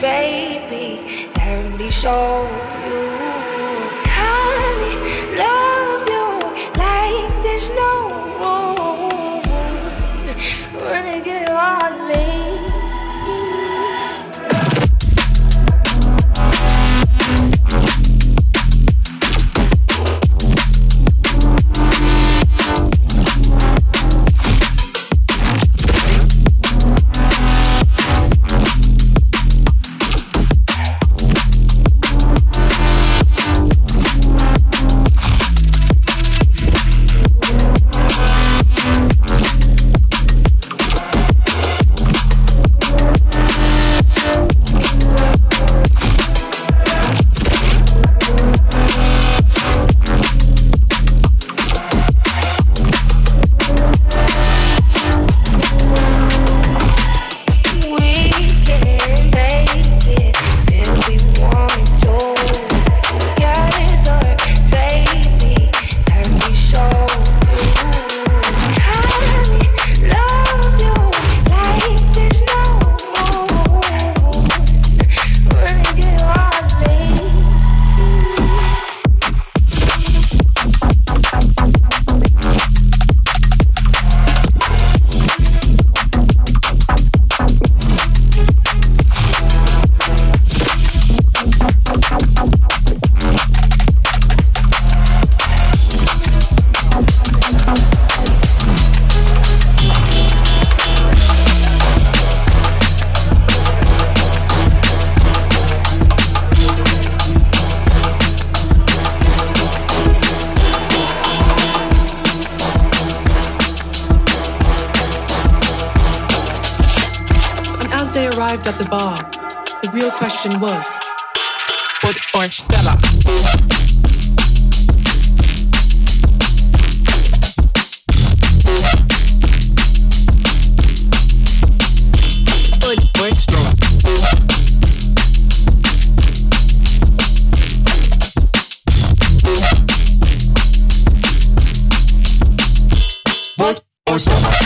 baby. Let me show you how I love you like there's no room when you get on me. At the bar, the real question was, would Orange Stella? Would Orange Stella? Would Orange Stella?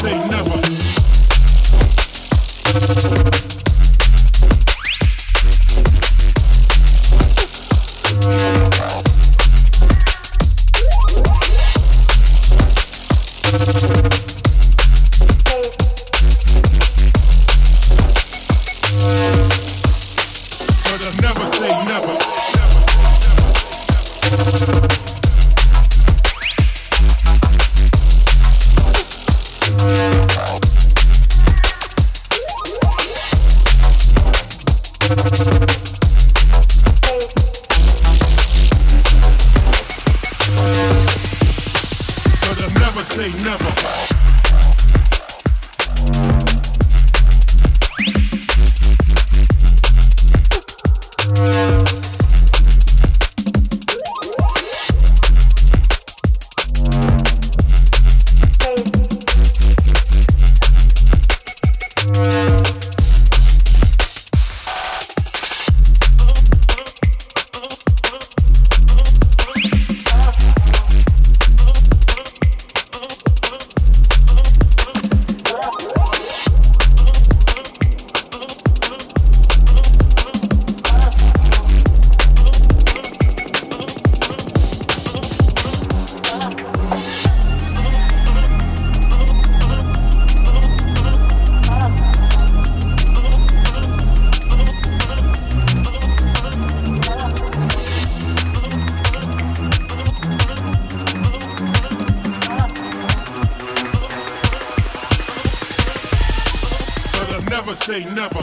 say never. Say never.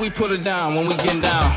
We put it down when we get down.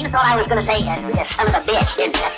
You thought I was going to say a son of a bitch, didn't you?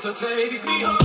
to take me home.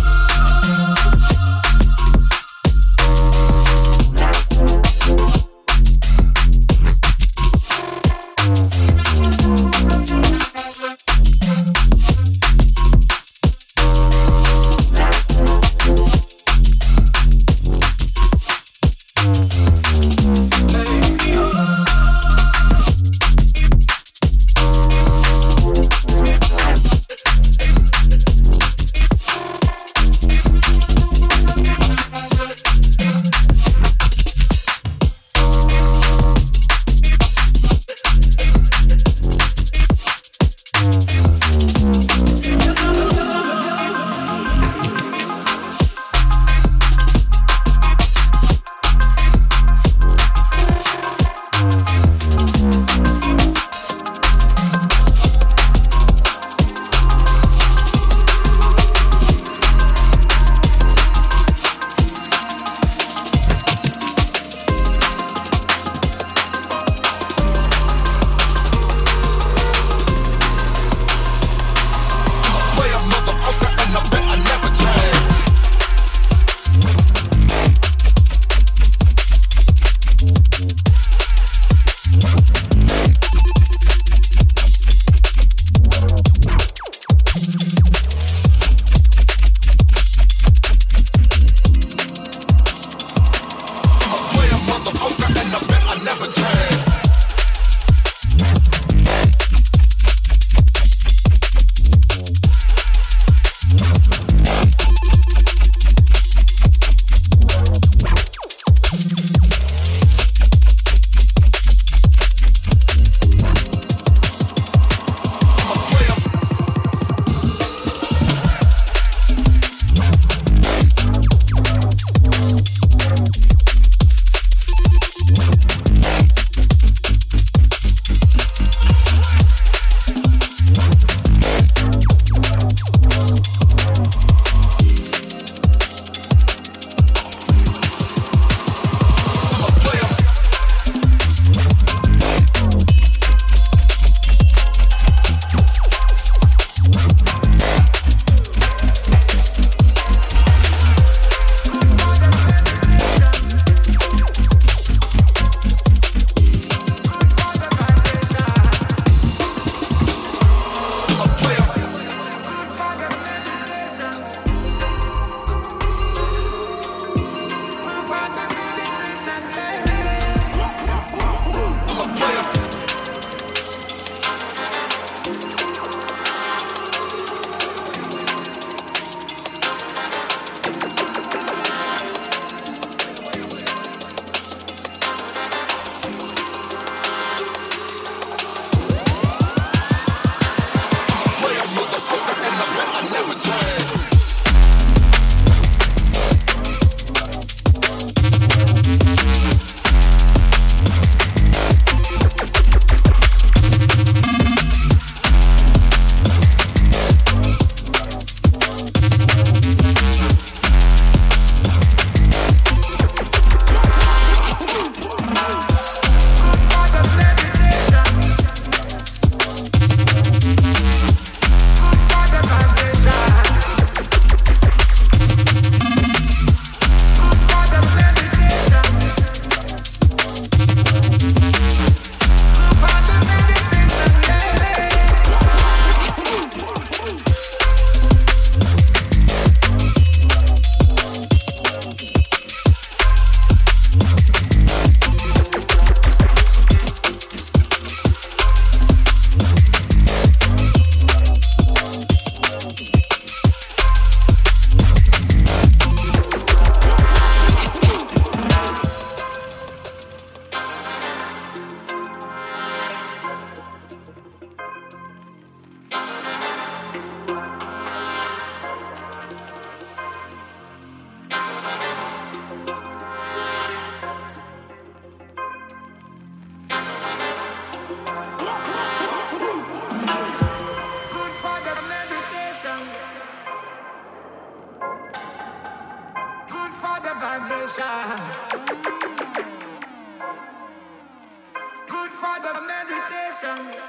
Good for the meditation.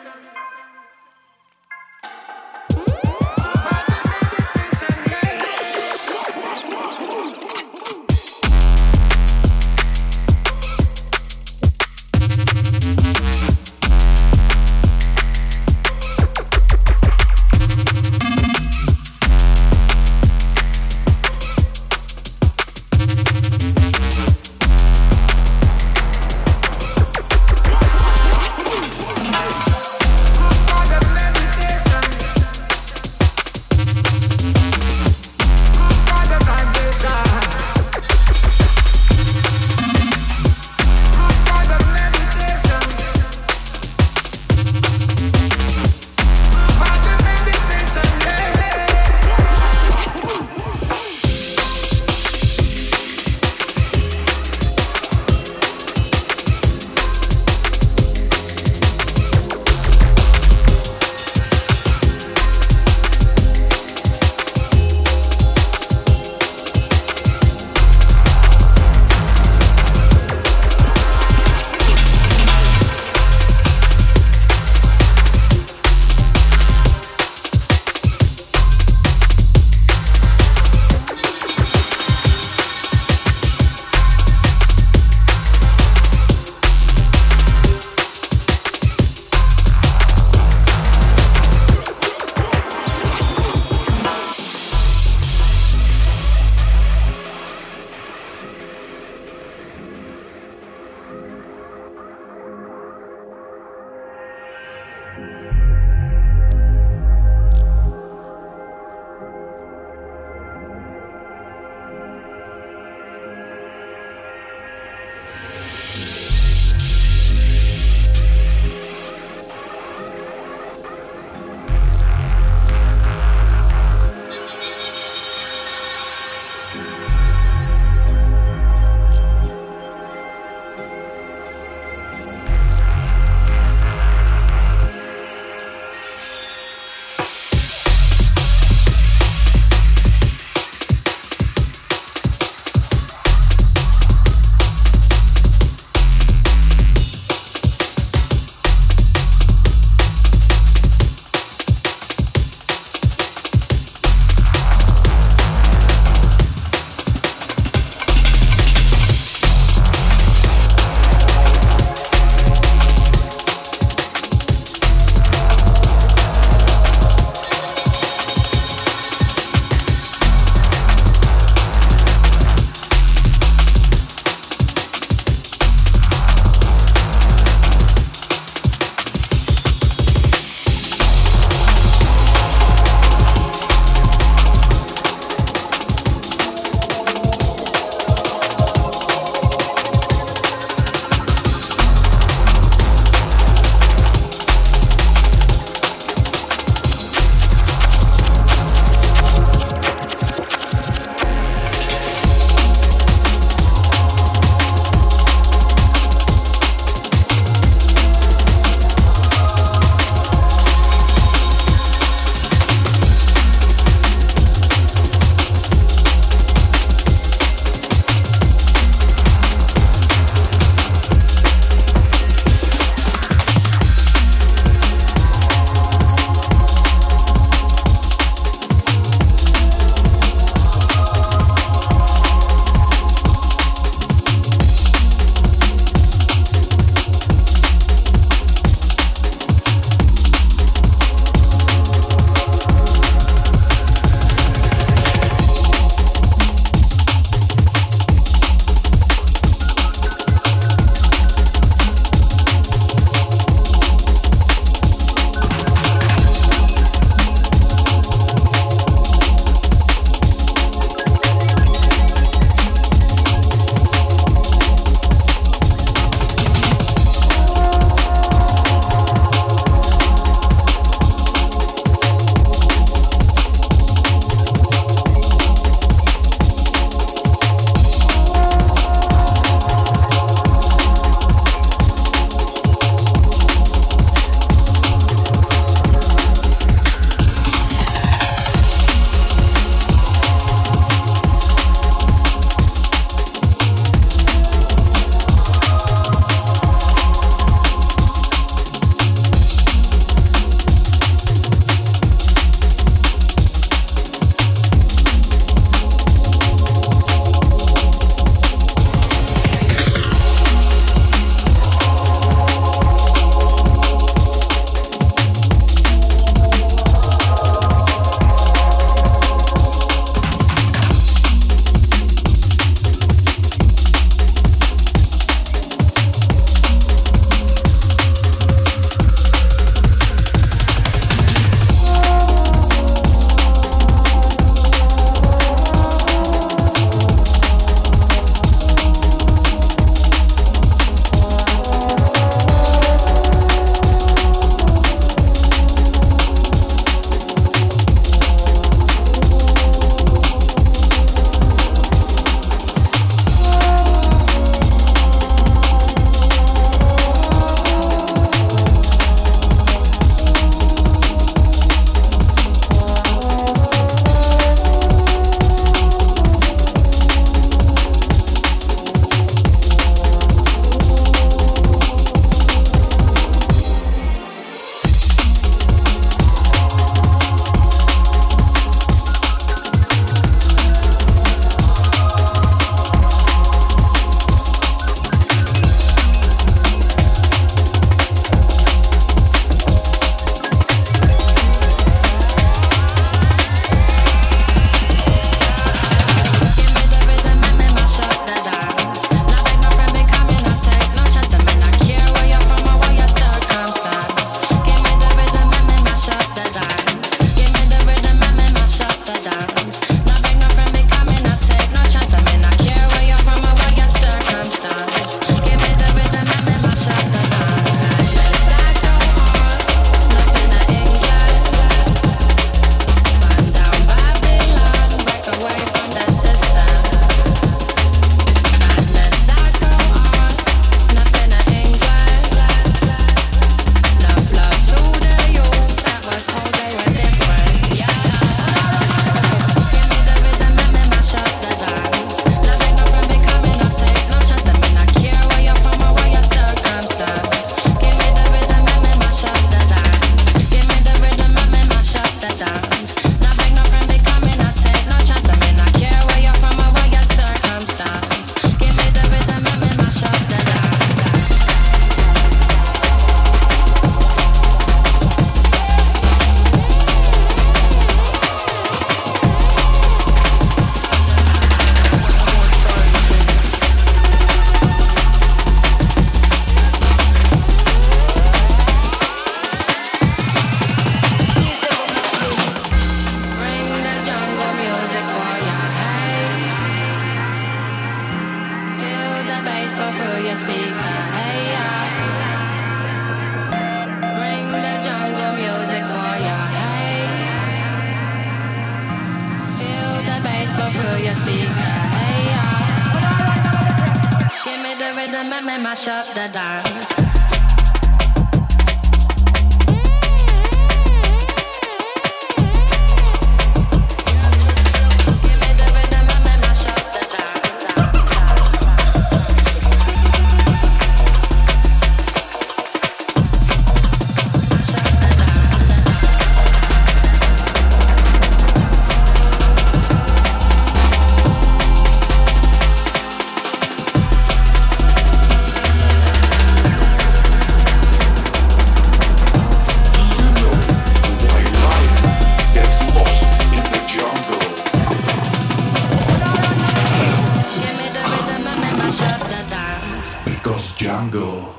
Because jungle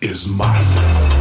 is massive.